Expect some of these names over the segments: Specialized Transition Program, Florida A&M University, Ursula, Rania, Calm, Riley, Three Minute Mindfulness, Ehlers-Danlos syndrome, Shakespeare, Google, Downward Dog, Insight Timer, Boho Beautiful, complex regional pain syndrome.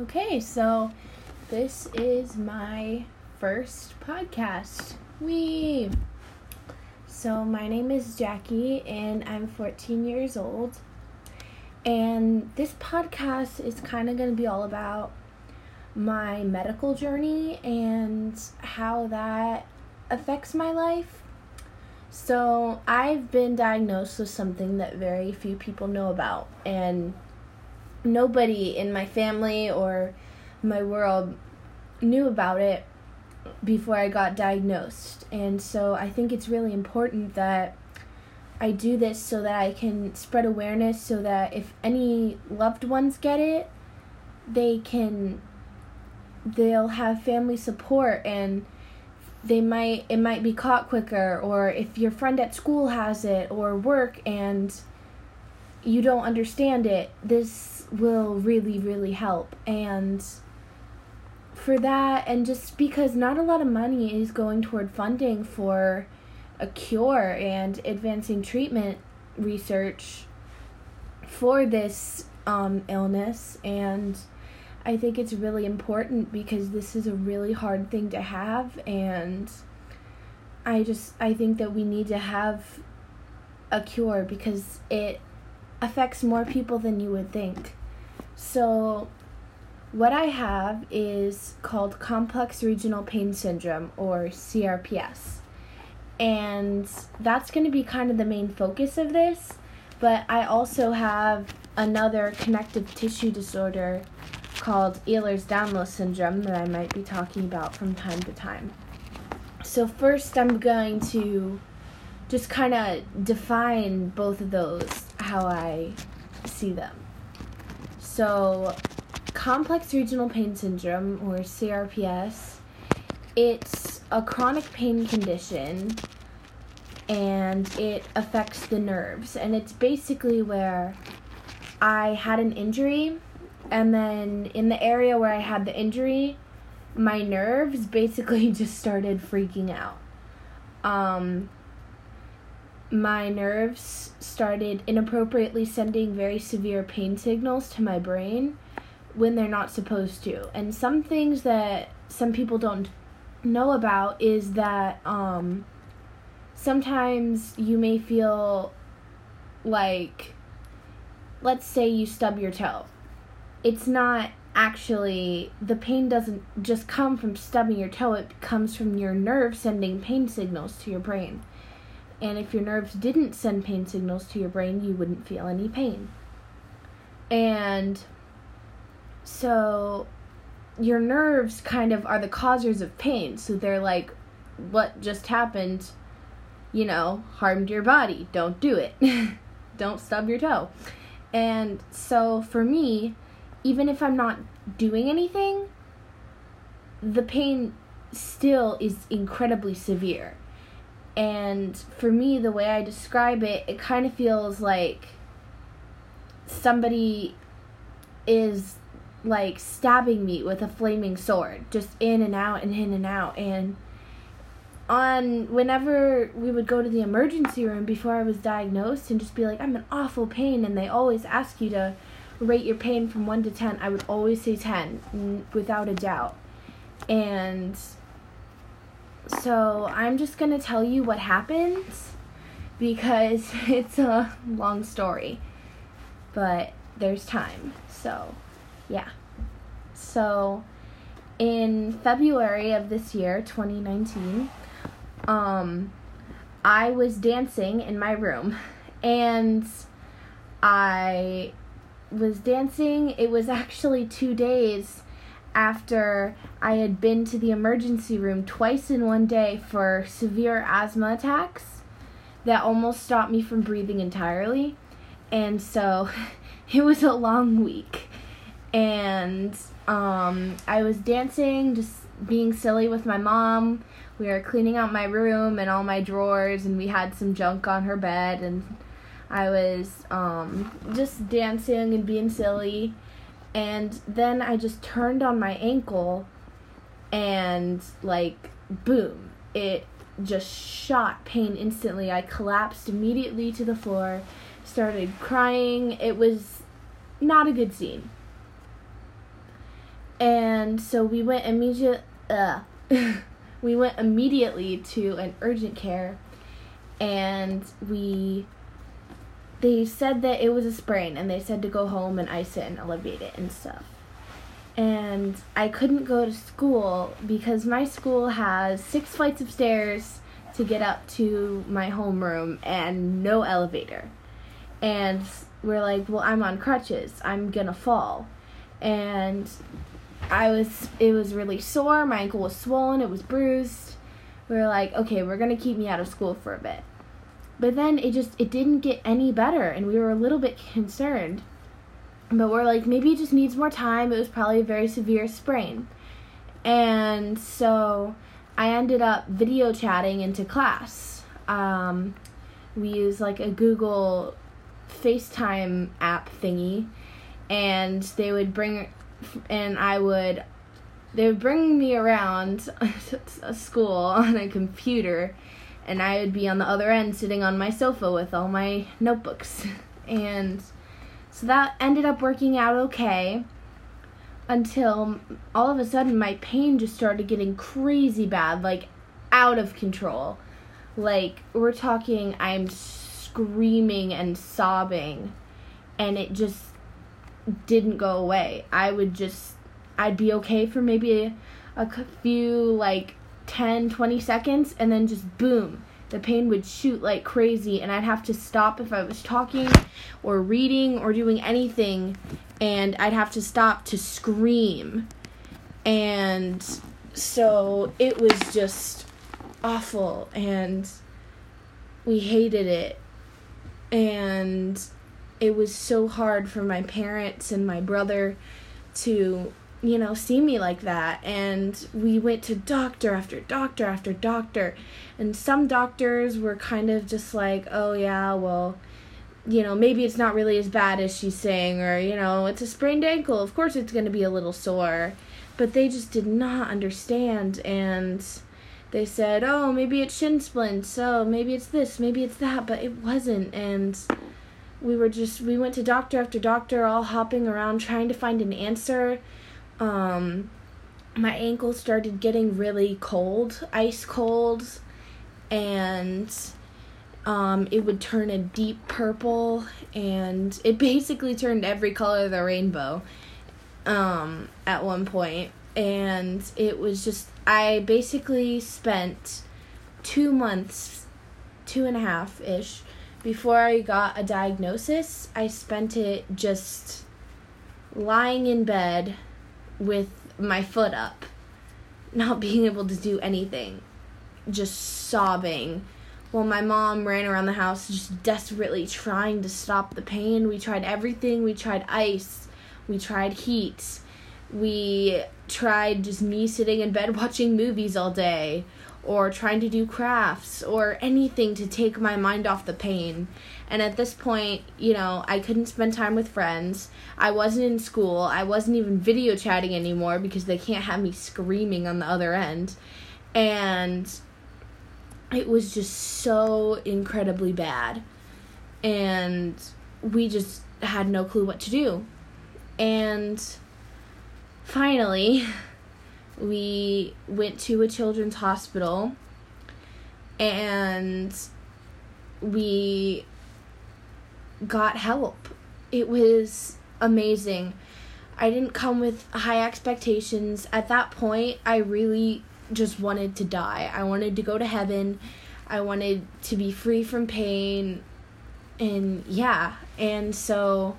Okay, so this is my first podcast. Whee! So my name is Jackie and I'm 14 years old. And this podcast is kind of going to be all about my medical journey and how that affects my life. So I've been diagnosed with something that very few people know about, and nobody in my family or my world knew about it before I got diagnosed. And so I think it's really important that I do this so that I can spread awareness, so that if any loved ones get it, they'll have family support, and it might be caught quicker, or if your friend at school has it or work and you don't understand it, this will really, really help. And for that, and just because not a lot of money is going toward funding for a cure and advancing treatment research for this illness, and I think it's really important because this is a really hard thing to have, and I think that we need to have a cure because it affects more people than you would think. So what I have is called complex regional pain syndrome, or CRPS, and that's going to be kind of the main focus of this, but I also have another connective tissue disorder called Ehlers-Danlos syndrome that I might be talking about from time to time. So first I'm going to just kind of define both of those, how I see them. So complex regional pain syndrome, or CRPS, it's a chronic pain condition and it affects the nerves, and it's basically where I had an injury, and then in the area where I had the injury, my nerves basically just started freaking out. My nerves started inappropriately sending very severe pain signals to my brain when they're not supposed to. And some things that some people don't know about is that sometimes you may feel like, let's say you stub your toe. It's not actually, the pain doesn't just come from stubbing your toe, it comes from your nerve sending pain signals to your brain. And if your nerves didn't send pain signals to your brain, you wouldn't feel any pain. And so your nerves kind of are the causers of pain. So they're like, what just happened, harmed your body. Don't do it. Don't stub your toe. And so for me, even if I'm not doing anything, the pain still is incredibly severe. And for me, the way I describe it, it kind of feels like somebody is like stabbing me with a flaming sword, just in and out and in and out. And whenever we would go to the emergency room before I was diagnosed and just be like, I'm in awful pain, and they always ask you to rate your pain from 1 to 10, I would always say 10, without a doubt. And so I'm just going to tell you what happens because it's a long story, but there's time. So, yeah. So in February of this year, 2019, I was dancing in my room, and I was dancing. It was actually 2 days after I had been to the emergency room twice in one day for severe asthma attacks that almost stopped me from breathing entirely. And so it was a long week. And I was dancing, just being silly with my mom. We were cleaning out my room and all my drawers, and we had some junk on her bed, and I was just dancing and being silly, and then I just turned on my ankle, and like, boom, it just shot pain instantly. I collapsed immediately to the floor, started crying. It was not a good scene. And so we went immediately to an urgent care, and they said that it was a sprain, and they said to go home and ice it and elevate it and stuff. And I couldn't go to school because my school has 6 flights of stairs to get up to my homeroom and no elevator. And we're like, well, I'm on crutches. I'm gonna fall. And it was really sore. My ankle was swollen. It was bruised. We were like, okay, we're gonna keep me out of school for a bit. But then it didn't get any better, and we were a little bit concerned. But we're like, maybe it just needs more time. It was probably a very severe sprain. And so I ended up video chatting into class. We use like a Google FaceTime app thingy, and they would bring me around a school on a computer, and I would be on the other end sitting on my sofa with all my notebooks. And so that ended up working out okay, until all of a sudden my pain just started getting crazy bad, like out of control. Like, we're talking, I'm screaming and sobbing, and it just didn't go away. I'd be okay for maybe a few, like, 10, 20 seconds, and then just boom, the pain would shoot like crazy, and I'd have to stop if I was talking or reading or doing anything, and I'd have to stop to scream. And so it was just awful, and we hated it, and it was so hard for my parents and my brother to, you know, see me like that. And we went to doctor after doctor after doctor, and some doctors were kind of just like, oh yeah, well, you know, maybe it's not really as bad as she's saying, or, you know, it's a sprained ankle, of course it's going to be a little sore. But they just did not understand, and they said, oh, maybe it's shin splints, so maybe it's this, maybe it's that, but it wasn't. And we went to doctor after doctor, all hopping around trying to find an answer. My ankle started getting really cold, ice cold, and it would turn a deep purple, and it basically turned every color of the rainbow at one point. And it was just, I basically spent 2 months, 2.5-ish, before I got a diagnosis. I spent it just lying in bed with my foot up, not being able to do anything, just sobbing, while my mom ran around the house just desperately trying to stop the pain. We tried everything. We tried ice, we tried heat, we tried just me sitting in bed watching movies all day, or trying to do crafts, or anything to take my mind off the pain. And at this point, you know, I couldn't spend time with friends. I wasn't in school. I wasn't even video chatting anymore because they can't have me screaming on the other end. And it was just so incredibly bad. And we just had no clue what to do. And finally, we went to a children's hospital, and we got help. It was amazing. I didn't come with high expectations. At that point, I really just wanted to die. I wanted to go to heaven. I wanted to be free from pain. And yeah, and so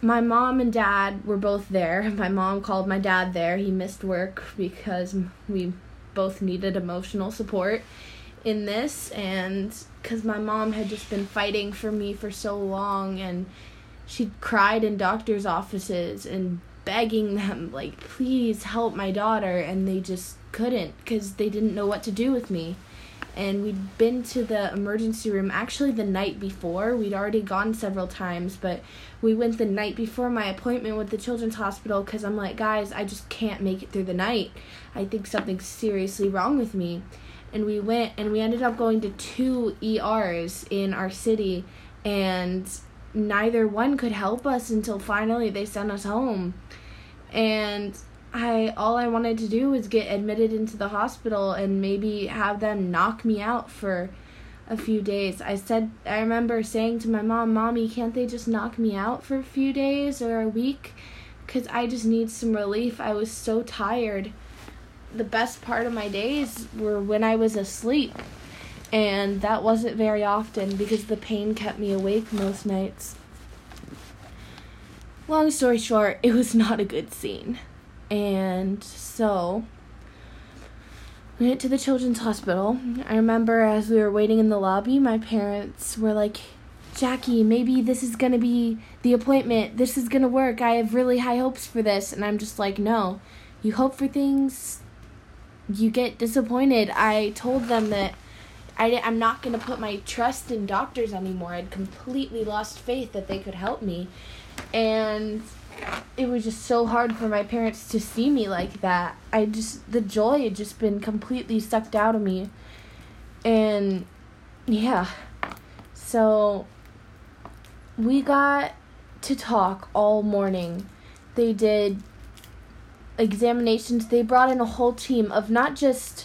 my mom and dad were both there. My mom called my dad there. He missed work because we both needed emotional support in this, and because my mom had just been fighting for me for so long, and she cried in doctor's offices and begging them, like, please help my daughter, and they just couldn't because they didn't know what to do with me. And we'd been to the emergency room actually the night before. We'd already gone several times, but we went the night before my appointment with the children's hospital because I'm like, guys, I just can't make it through the night. I think something's seriously wrong with me. And we went, and we ended up going to 2 ERs in our city, and neither one could help us until finally they sent us home. and all I wanted to do was get admitted into the hospital and maybe have them knock me out for a few days. I remember saying to my mom, "Mommy, can't they just knock me out for a few days or a week? Because I just need some relief. I was so tired. The best part of my days were when I was asleep. And that wasn't very often because the pain kept me awake most nights." Long story short, it was not a good scene. And so we went to the children's hospital. I remember as we were waiting in the lobby, my parents were like, "Jackie, maybe this is going to be the appointment. This is going to work. I have really high hopes for this." And I'm just like, no. You hope for things, you get disappointed. I told them that I'm not going to put my trust in doctors anymore. I'd completely lost faith that they could help me. And it was just so hard for my parents to see me like that. The joy had just been completely sucked out of me. And, yeah. So, we got to talk all morning. They did examinations. They brought in a whole team of not just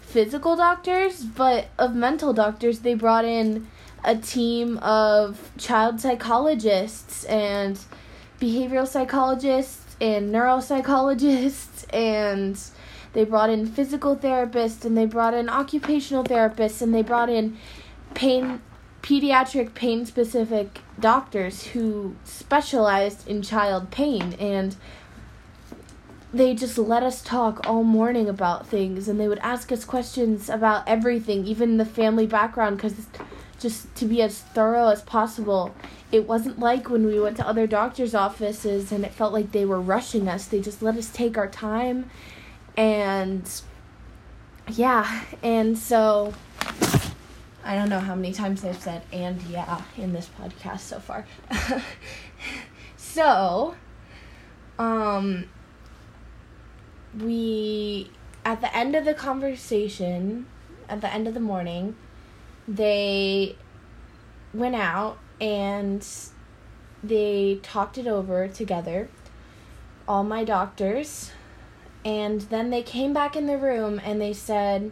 physical doctors, but of mental doctors. They brought in a team of child psychologists and behavioral psychologists and neuropsychologists, and they brought in physical therapists, and they brought in occupational therapists, and they brought in pediatric pain-specific doctors who specialized in child pain, and they just let us talk all morning about things, and they would ask us questions about everything, even the family background, because just to be as thorough as possible. It wasn't like when we went to other doctors' offices and it felt like they were rushing us. They just let us take our time, and yeah, and so I don't know how many times I've said "and yeah" in this podcast so far. So, we, at the end of the conversation, at the end of the morning, they went out and they talked it over together, all my doctors, and then they came back in the room and they said,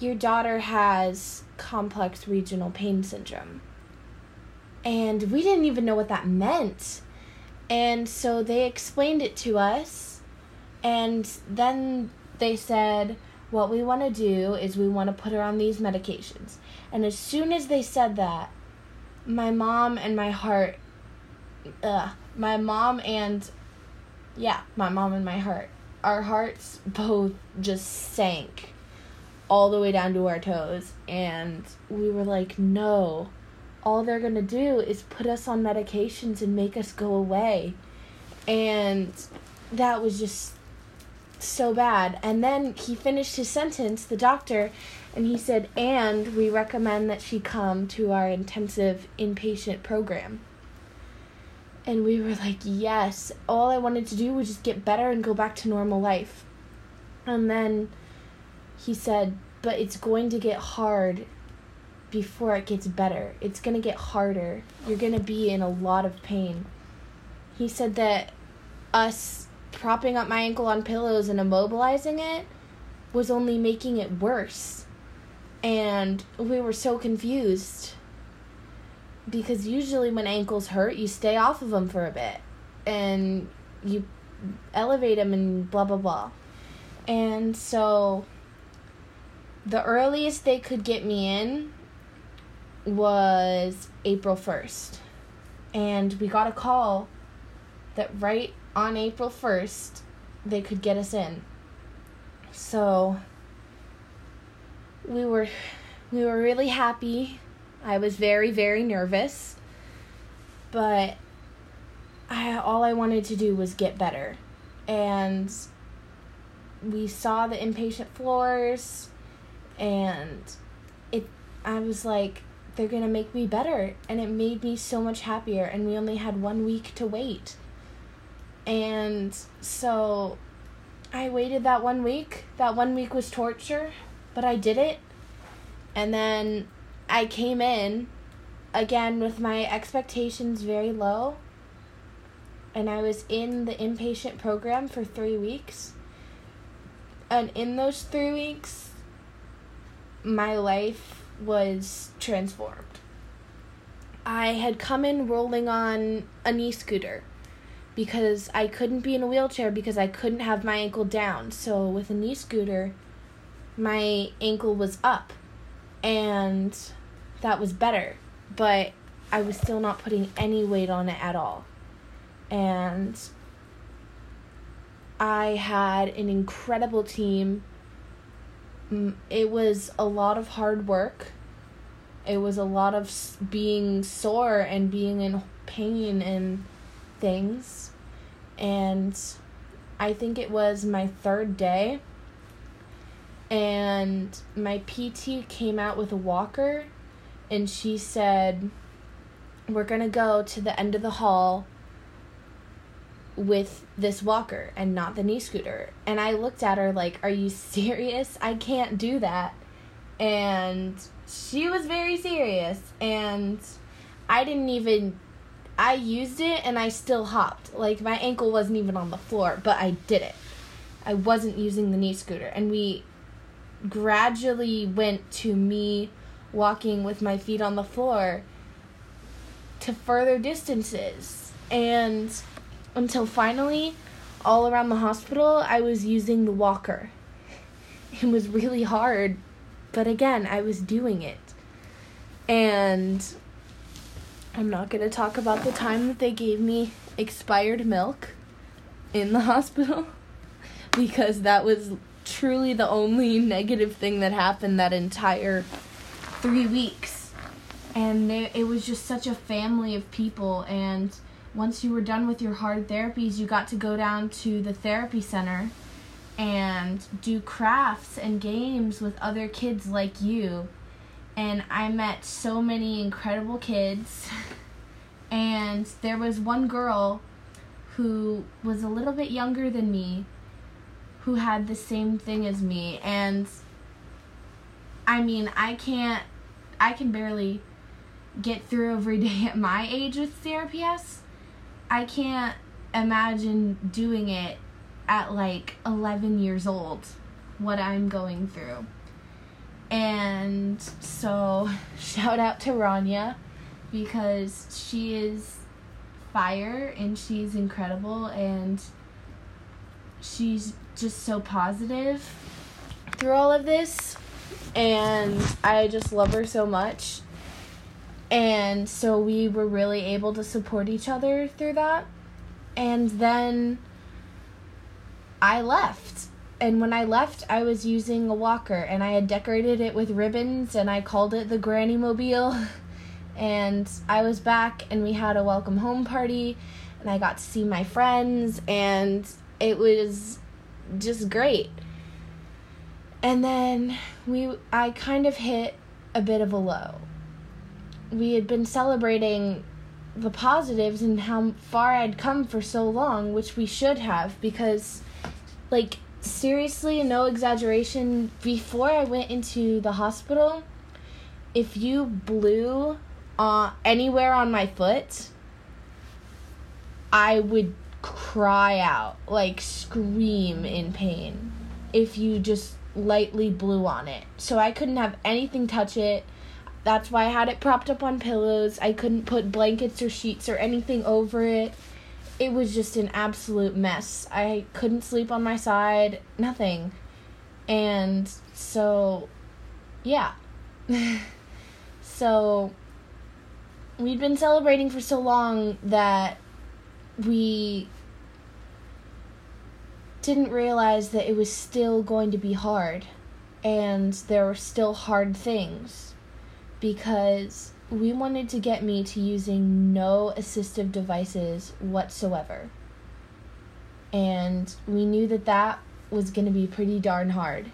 "Your daughter has complex regional pain syndrome." And we didn't even know what that meant. And so they explained it to us. And then they said, "What we want to do is we want to put her on these medications." And as soon as they said that, my mom and my heart, our hearts both just sank all the way down to our toes, and we were like, no, all they're gonna do is put us on medications and make us go away. And that was just so bad. And then he finished his sentence, the doctor, and he said, "And we recommend that she come to our intensive inpatient program." And we were like, yes. All I wanted to do was just get better and go back to normal life. And then he said, "But it's going to get hard before it gets better. It's going to get harder. You're going to be in a lot of pain." He said that us propping up my ankle on pillows and immobilizing it was only making it worse. And we were so confused because usually when ankles hurt, you stay off of them for a bit and you elevate them and blah, blah, blah. And so the earliest they could get me in was April 1st. And we got a call that right on April 1st, they could get us in. So we were really happy. I was very, very nervous. But all I wanted to do was get better. And we saw the inpatient floors. And I was like, they're going to make me better. And it made me so much happier. And we only had 1 week to wait. And so I waited that 1 week. That 1 week was torture, but I did it. And then I came in, again, with my expectations very low. and I was in the inpatient program for 3 weeks. And in those 3 weeks, my life was transformed. I had come in rolling on a knee scooter because I couldn't be in a wheelchair because I couldn't have my ankle down. So with a knee scooter, my ankle was up, and that was better. But I was still not putting any weight on it at all. And I had an incredible team. It was a lot of hard work. It was a lot of being sore and being in pain and things. And I think it was my third day. And my PT came out with a walker. And she said, we're going to go to the end of the hall with this walker and not the knee scooter. And I looked at her like, are you serious? I can't do that. And she was very serious. And I used it and I still hopped. Like, my ankle wasn't even on the floor, but I did it. I wasn't using the knee scooter. And we gradually went to me walking with my feet on the floor to further distances, and until finally, all around the hospital, I was using the walker. It was really hard, but again, I was doing it. And I'm not going to talk about the time that they gave me expired milk in the hospital, because that was truly the only negative thing that happened that entire 3 weeks. And it was just such a family of people. And once you were done with your hard therapies, you got to go down to the therapy center and do crafts and games with other kids like you. And I met so many incredible kids. And there was one girl who was a little bit younger than me who had the same thing as me. And I mean, I can barely get through every day at my age with CRPS. I can't imagine doing it at like 11 years old, what I'm going through. And so shout out to Rania, because she is fire and she's incredible and she's just so positive through all of this. And I just love her so much. And so we were really able to support each other through that. And then I left. And when I left, I was using a walker. And I had decorated it with ribbons. And I called it the Granny Mobile. And I was back. And we had a welcome home party. And I got to see my friends. And it was just great. And then I kind of hit a bit of a low. We had been celebrating the positives and how far I'd come for so long, which we should have, because, like, seriously, no exaggeration, before I went into the hospital, if you blew anywhere on my foot, I would cry out, like, scream in pain if you just lightly blew on it. So I couldn't have anything touch it. That's why I had it propped up on pillows. I couldn't put blankets or sheets or anything over it. It was just an absolute mess. I couldn't sleep on my side, nothing. And so, yeah. So, we'd been celebrating for so long that we didn't realize that it was still going to be hard. And there were still hard things, because we wanted to get me to using no assistive devices whatsoever. And we knew that that was going to be pretty darn hard.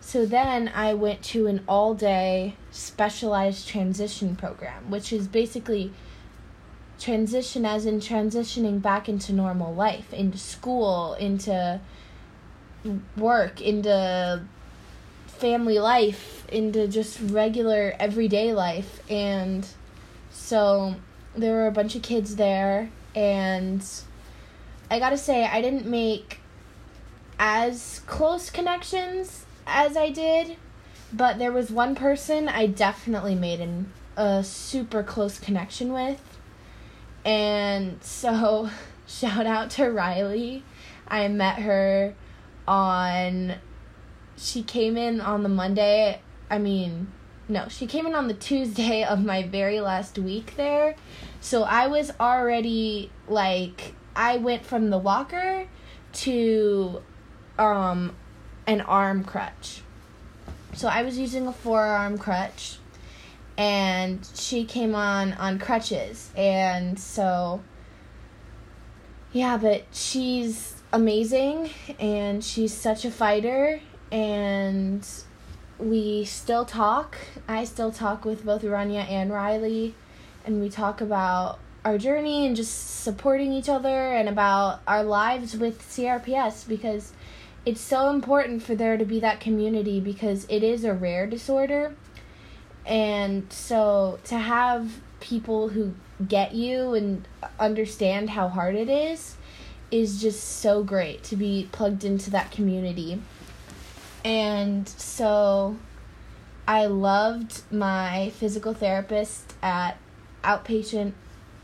So then I went to an all-day specialized transition program, which is basically transition as in transitioning back into normal life, into school, into work, into family life, into just regular everyday life. And so there were a bunch of kids there, and I gotta say, I didn't make as close connections as I did, but there was one person I definitely made a super close connection with. And so, shout out to Riley. I met her she came in on the Tuesday of my very last week there. So I was already, I went from the walker to an arm crutch. So I was using a forearm crutch, and she came on crutches. And so, yeah, but she's amazing, and she's such a fighter, and we still talk. I still talk with both Rania and Riley, and we talk about our journey and just supporting each other and about our lives with CRPS, because it's so important for there to be that community, because it is a rare disorder. And so to have people who get you and understand how hard it is just so great to be plugged into that community. And so I loved my physical therapist at outpatient,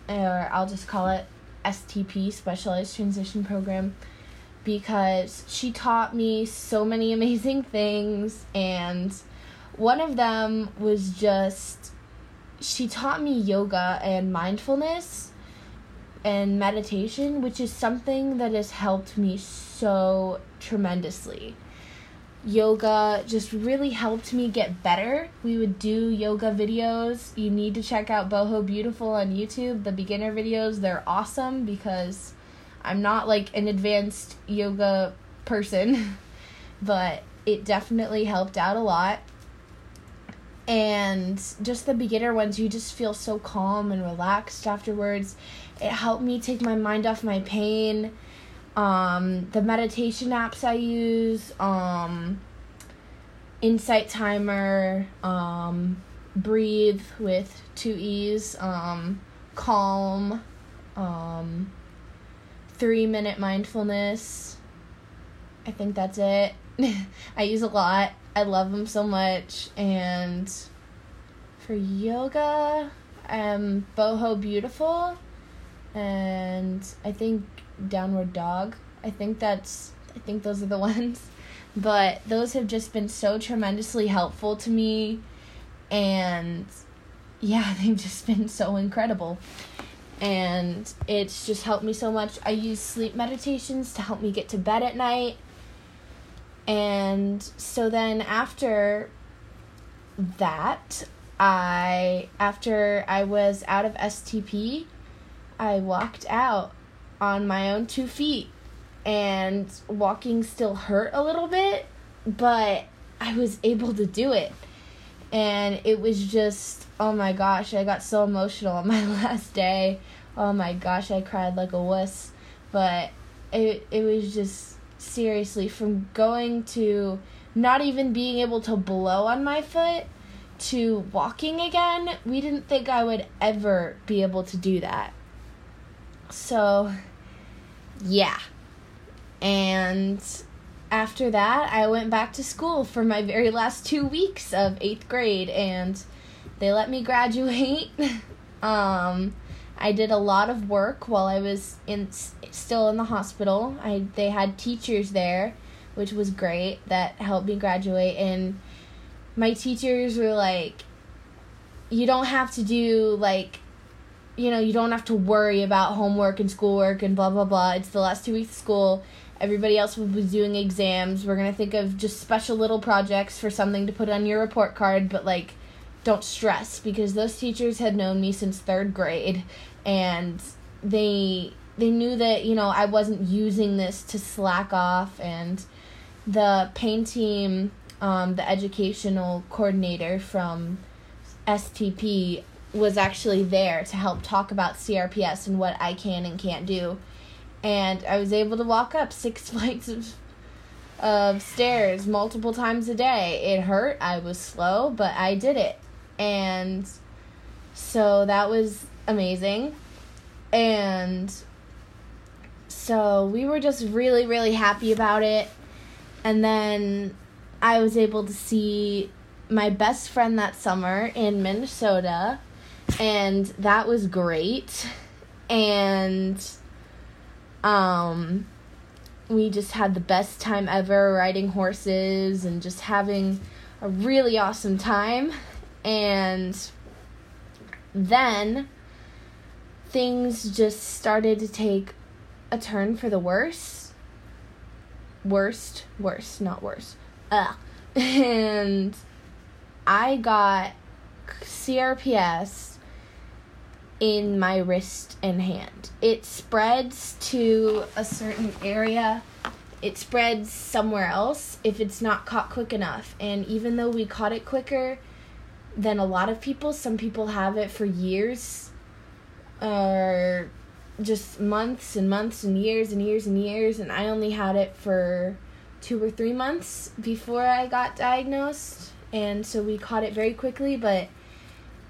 or I'll just call it STP, Specialized Transition Program, because she taught me so many amazing things. And one of them was she taught me yoga and mindfulness and meditation, which is something that has helped me so tremendously. Yoga just really helped me get better. We would do yoga videos. You need to check out Boho Beautiful on YouTube. The beginner videos, they're awesome, because I'm not an advanced yoga person, but it definitely helped out a lot. And just the beginner ones, you just feel so calm and relaxed afterwards. It helped me take my mind off my pain. The meditation apps I use, Insight Timer, Breathe with 2 E's, Calm, 3 Minute Mindfulness. I think that's it. I use a lot. I love them so much. And for yoga, Boho Beautiful, and I think Downward Dog. I think those are the ones, but those have just been so tremendously helpful to me. And yeah, they've just been so incredible, and it's just helped me so much. I use sleep meditations to help me get to bed at night. And so then after that, after I was out of STP, I walked out on my own 2 feet, and walking still hurt a little bit, but I was able to do it. And it was just, oh my gosh, I got so emotional on my last day. Oh my gosh, I cried like a wuss. But it was just, seriously, from going to not even being able to blow on my foot to walking again, we didn't think I would ever be able to do that. So, yeah. And after that, I went back to school for my very last 2 weeks of 8th grade, and they let me graduate. I did a lot of work while I was still in the hospital. They had teachers there, which was great. That helped me graduate. And my teachers were like, you don't have to do, you don't have to worry about homework and schoolwork and blah, blah, blah. It's the last 2 weeks of school. Everybody else will be doing exams. We're going to think of just special little projects for something to put on your report card. But, don't stress, because those teachers had known me since 3rd grade. And they knew that, I wasn't using this to slack off. And the pain team, the educational coordinator from STP, was actually there to help talk about CRPS and what I can and can't do. And I was able to walk up 6 flights of stairs multiple times a day. It hurt. I was slow, but I did it. And so that was amazing. And So we were just really, really happy about it. And then I was able to see my best friend that summer in Minnesota, and that was great. And we just had the best time ever riding horses and just having a really awesome time. And then things just started to take a turn for the worse. Not worse. And I got CRPS in my wrist and hand. It spreads to a certain area. It spreads somewhere else if it's not caught quick enough. And even though we caught it quicker than a lot of people, some people have it for years or just months and months and years and years and years, and I only had it for 2 or 3 months before I got diagnosed. And so we caught it very quickly, but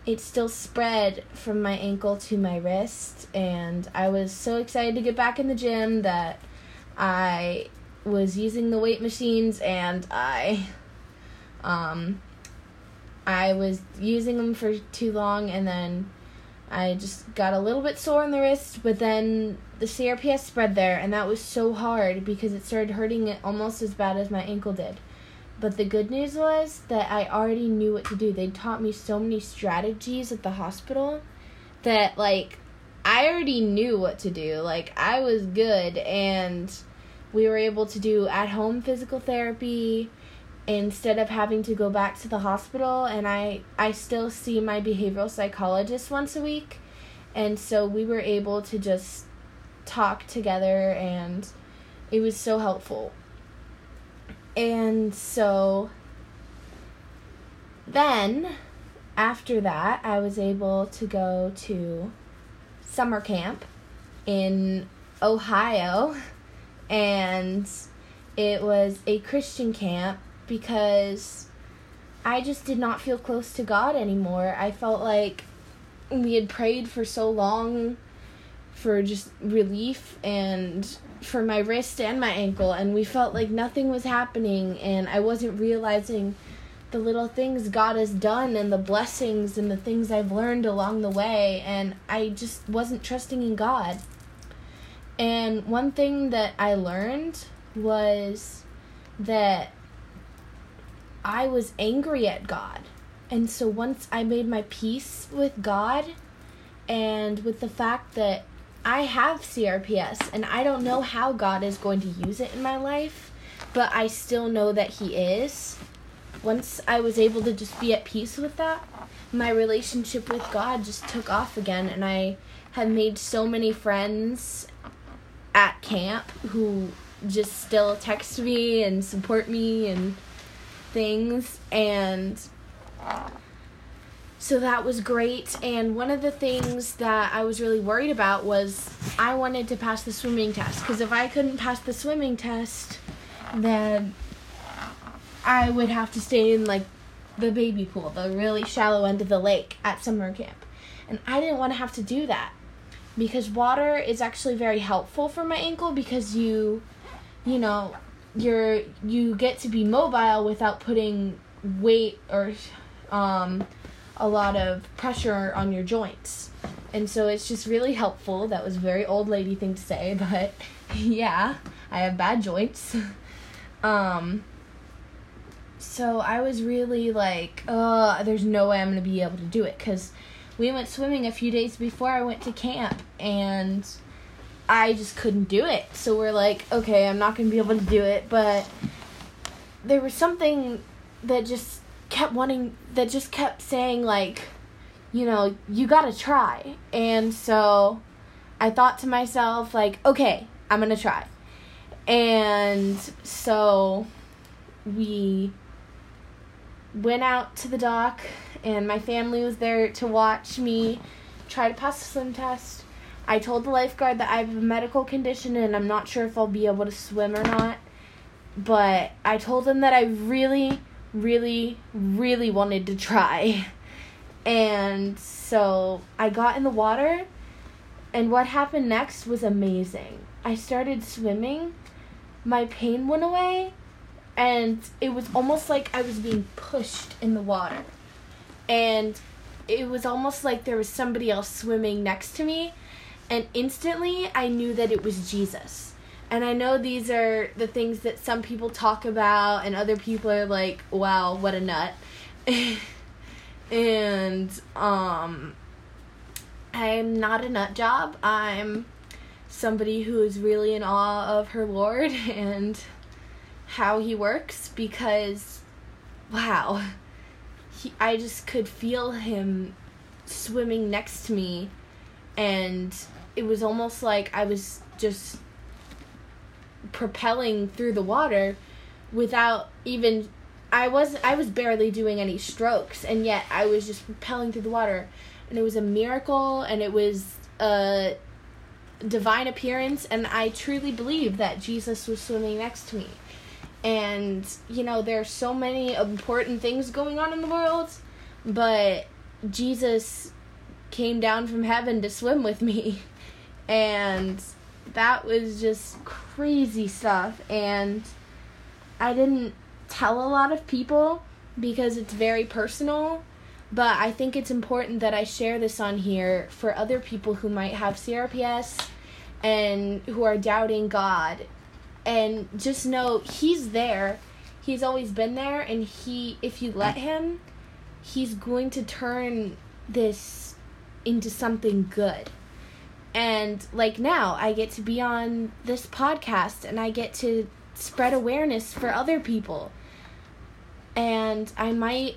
it still spread from my ankle to my wrist. And I was so excited to get back in the gym that I was using the weight machines, and I was using them for too long, and then I just got a little bit sore in the wrist, but then the CRPS spread there, and that was so hard because it started hurting it almost as bad as my ankle did. But the good news was that I already knew what to do. They taught me so many strategies at the hospital that, like, I already knew what to do. Like, I was good, and we were able to do at-home physical therapy instead of having to go back to the hospital. And I still see my behavioral psychologist once a week. And so we were able to just talk together, and it was so helpful. And so then after that, I was able to go to summer camp in Ohio, and it was a Christian camp because I just did not feel close to God anymore. I felt like we had prayed for so long for just relief and for my wrist and my ankle, and we felt like nothing was happening, and I wasn't realizing the little things God has done and the blessings and the things I've learned along the way, and I just wasn't trusting in God. And one thing that I learned was that I was angry at God. And so once I made my peace with God and with the fact that I have CRPS, and I don't know how God is going to use it in my life, but I still know that He is. Once I was able to just be at peace with that, my relationship with God just took off again, and I have made so many friends at camp who just still text me and support me and things, and so that was great. And one of the things that I was really worried about was I wanted to pass the swimming test, because if I couldn't pass the swimming test, then I would have to stay in, like, the baby pool, the really shallow end of the lake at summer camp, and I didn't want to have to do that, because water is actually very helpful for my ankle, because you get to be mobile without putting weight or a lot of pressure on your joints. And so it's just really helpful. That was a very old lady thing to say, but yeah, I have bad joints. So I was really like, there's no way I'm going to be able to do it, because we went swimming a few days before I went to camp, and I just couldn't do it. So we're like, okay, I'm not going to be able to do it, but there was something that just kept saying, like, you gotta try. And so I thought to myself, like, okay, I'm gonna try. And so we went out to the dock, and my family was there to watch me try to pass the swim test. I told the lifeguard that I have a medical condition and I'm not sure if I'll be able to swim or not, but I told him that I really wanted to try. And so I got in the water, and what happened next was amazing. I started swimming, my pain went away, and it was almost like I was being pushed in the water. And it was almost like there was somebody else swimming next to me, and instantly I knew that it was Jesus. And I know these are the things that some people talk about, and other people are like, wow, what a nut. And I'm not a nut job. I'm somebody who is really in awe of her Lord and how he works, because, wow, I just could feel him swimming next to me, and it was almost like I was just propelling through the water without even, I was barely doing any strokes, and yet I was just propelling through the water, and it was a miracle, and it was a divine appearance, and I truly believe that Jesus was swimming next to me. And, you know, there are so many important things going on in the world, but Jesus came down from heaven to swim with me. And that was just crazy stuff. And I didn't tell a lot of people because it's very personal, but I think it's important that I share this on here for other people who might have CRPS and who are doubting God. And just know he's there. He's always been there, and if you let him, he's going to turn this into something good. And like now, I get to be on this podcast, and I get to spread awareness for other people. And I might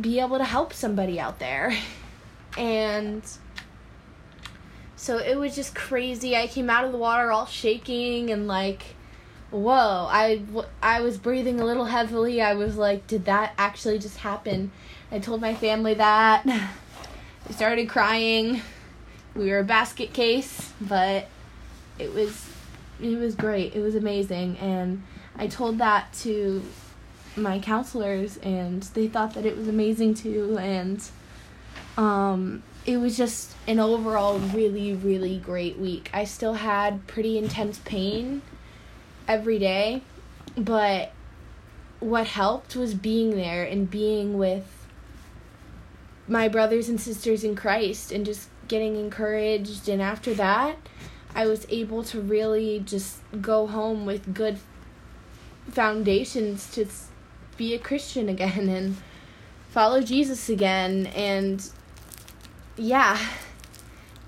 be able to help somebody out there. And so it was just crazy. I came out of the water all shaking and like, whoa, I was breathing a little heavily. I was like, did that actually just happen? I told my family that. I started crying. We were a basket case, but it was great. It was amazing. And I told that to my counselors, and they thought that it was amazing too. And it was just an overall really, really great week. I still had pretty intense pain every day, but what helped was being there and being with my brothers and sisters in Christ and just getting encouraged. And after that, I was able to really just go home with good foundations to be a Christian again and follow Jesus again. And yeah.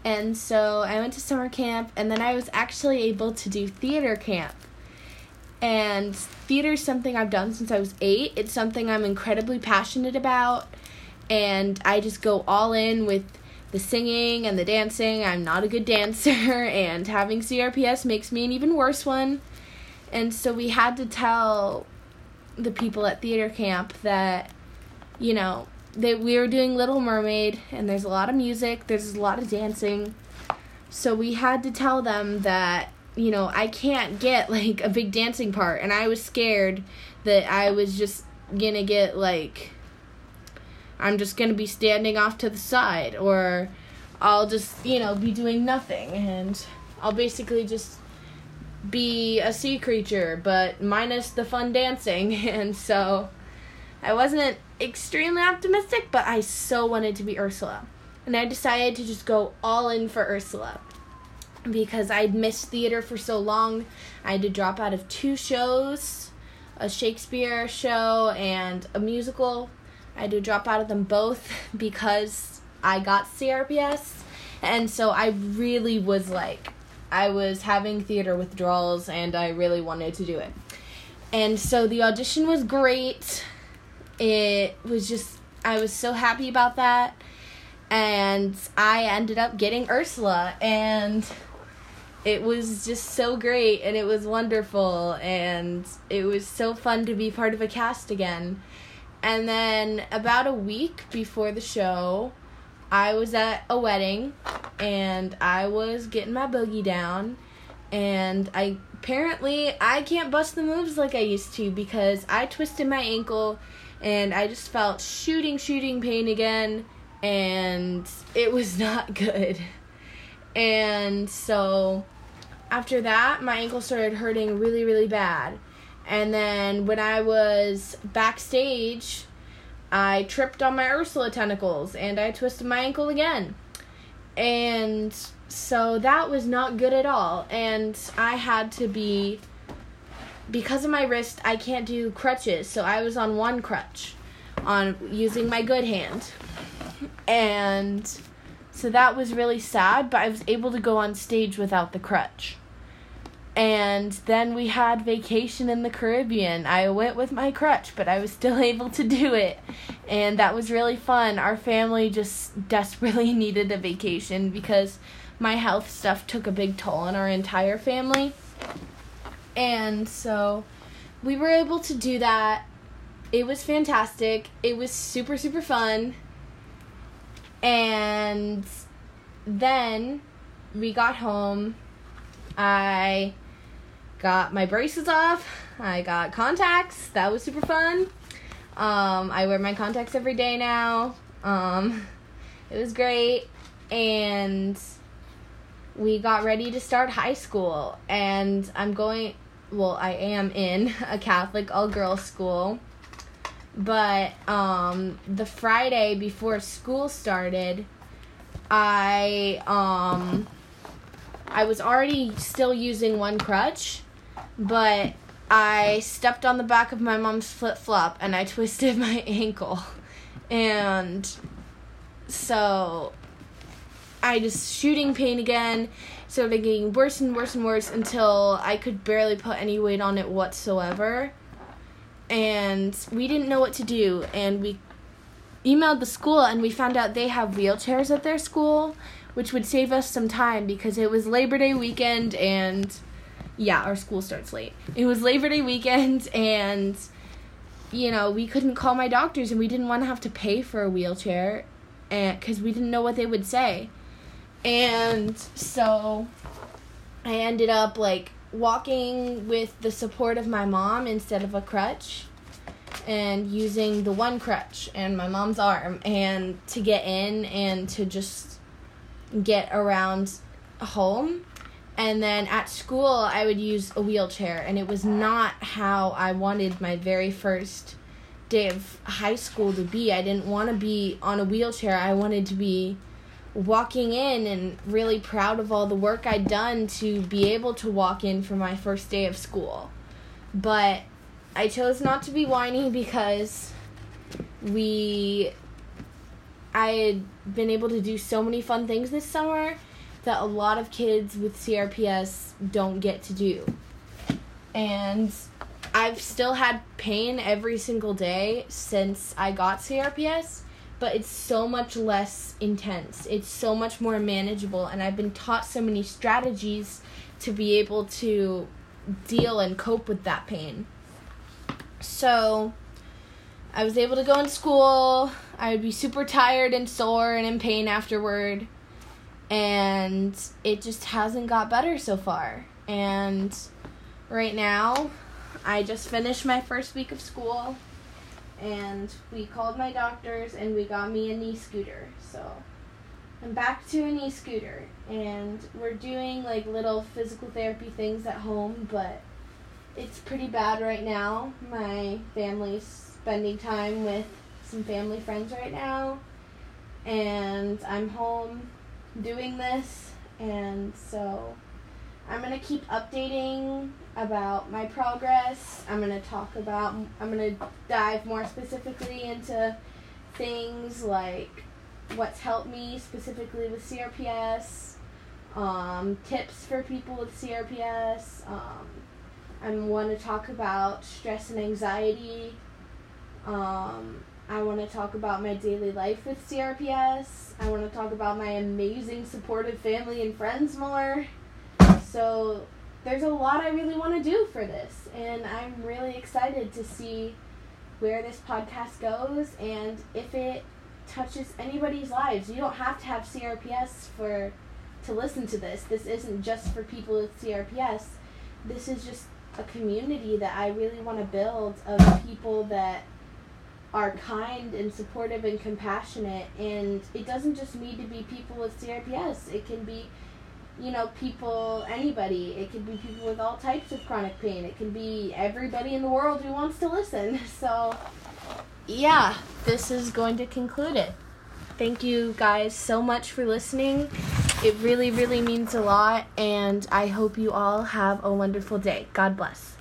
And so I went to summer camp, and then I was actually able to do theater camp. And theater is something I've done since I was 8. It's something I'm incredibly passionate about. And I just go all in with the singing and the dancing. I'm not a good dancer, and having CRPS makes me an even worse one. And so we had to tell the people at theater camp that, you know, that we were doing Little Mermaid, and there's a lot of music, there's a lot of dancing. So we had to tell them that, you know, I can't get, like, a big dancing part. And I was scared that I was just gonna get, like, I'm just gonna be standing off to the side, or I'll just, you know, be doing nothing, and I'll basically just be a sea creature, but minus the fun dancing. And so I wasn't extremely optimistic, but I so wanted to be Ursula. And I decided to just go all in for Ursula, because I'd missed theater for so long. I had to drop out of 2 shows, a Shakespeare show and a musical. I had to drop out of them both because I got CRPS. And so I really was like, I was having theater withdrawals, and I really wanted to do it. And so the audition was great. It was just, I was so happy about that. And I ended up getting Ursula, and it was just so great, and it was wonderful, and it was so fun to be part of a cast again. And then about a week before the show, I was at a wedding, and I was getting my boogie down, and I can't bust the moves like I used to, because I twisted my ankle, and I just felt shooting pain again. And it was not good. And so after that, my ankle started hurting really, really bad. And then when I was backstage, I tripped on my Ursula tentacles and I twisted my ankle again. And so that was not good at all. And I had to be, because of my wrist, I can't do crutches. So I was on one crutch, on using my good hand. And so that was really sad, but I was able to go on stage without the crutch. And then we had vacation in the Caribbean. I went with my crutch, but I was still able to do it. And that was really fun. Our family just desperately needed a vacation because my health stuff took a big toll on our entire family. And so we were able to do that. It was fantastic. It was super, super fun. And then we got home. I got my braces off. I got contacts. That was super fun. I wear my contacts every day now. It was great. And we got ready to start high school. And I am in a Catholic all-girls school. But the Friday before school started, I was already still using one crutch, but I stepped on the back of my mom's flip-flop and I twisted my ankle. And so I just shooting pain again, started getting worse and worse and worse until I could barely put any weight on it whatsoever. And we didn't know what to do, and we emailed the school and we found out they have wheelchairs at their school, which would save us some time because it was Labor Day weekend and, yeah, our school starts late. It was Labor Day weekend and, you know, we couldn't call my doctors and we didn't want to have to pay for a wheelchair because we didn't know what they would say. And so I ended up, like, walking with the support of my mom instead of a crutch and using the one crutch and my mom's arm and to get in and to just get around home. And then at school I would use a wheelchair, and it was not how I wanted my very first day of high school to be. I didn't want to be on a wheelchair. I wanted to be walking in and really proud of all the work I'd done to be able to walk in for my first day of school. But I chose not to be whiny because I had been able to do so many fun things this summer that a lot of kids with CRPS don't get to do. And I've still had pain every single day since I got CRPS, but it's so much less intense. It's so much more manageable, and I've been taught so many strategies to be able to deal and cope with that pain. So I was able to go in school. I would be super tired and sore and in pain afterward. And it just hasn't got better so far. And right now, I just finished my first week of school. And we called my doctors and we got me a knee scooter. So I'm back to a knee scooter. And we're doing like little physical therapy things at home. But it's pretty bad right now. My family's spending time with some family friends right now, and I'm home doing this, and so I'm going to keep updating about my progress. I'm going to dive more specifically into things like what's helped me specifically with CRPS, tips for people with CRPS. I want to talk about stress and anxiety. I want to talk about my daily life with CRPS. I want to talk about my amazing supportive family and friends more. So there's a lot I really want to do for this, and I'm really excited to see where this podcast goes and if it touches anybody's lives. You don't have to have CRPS to listen to this. This isn't just for people with CRPS. This is just a community that I really want to build of people that are kind and supportive and compassionate, and it doesn't just need to be people with CRPS. It can be you know, people, anybody. It could be people with all types of chronic pain. It can be everybody in the world who wants to listen. So, yeah, this is going to conclude it. Thank you guys so much for listening. It really, really means a lot, and I hope you all have a wonderful day. God bless.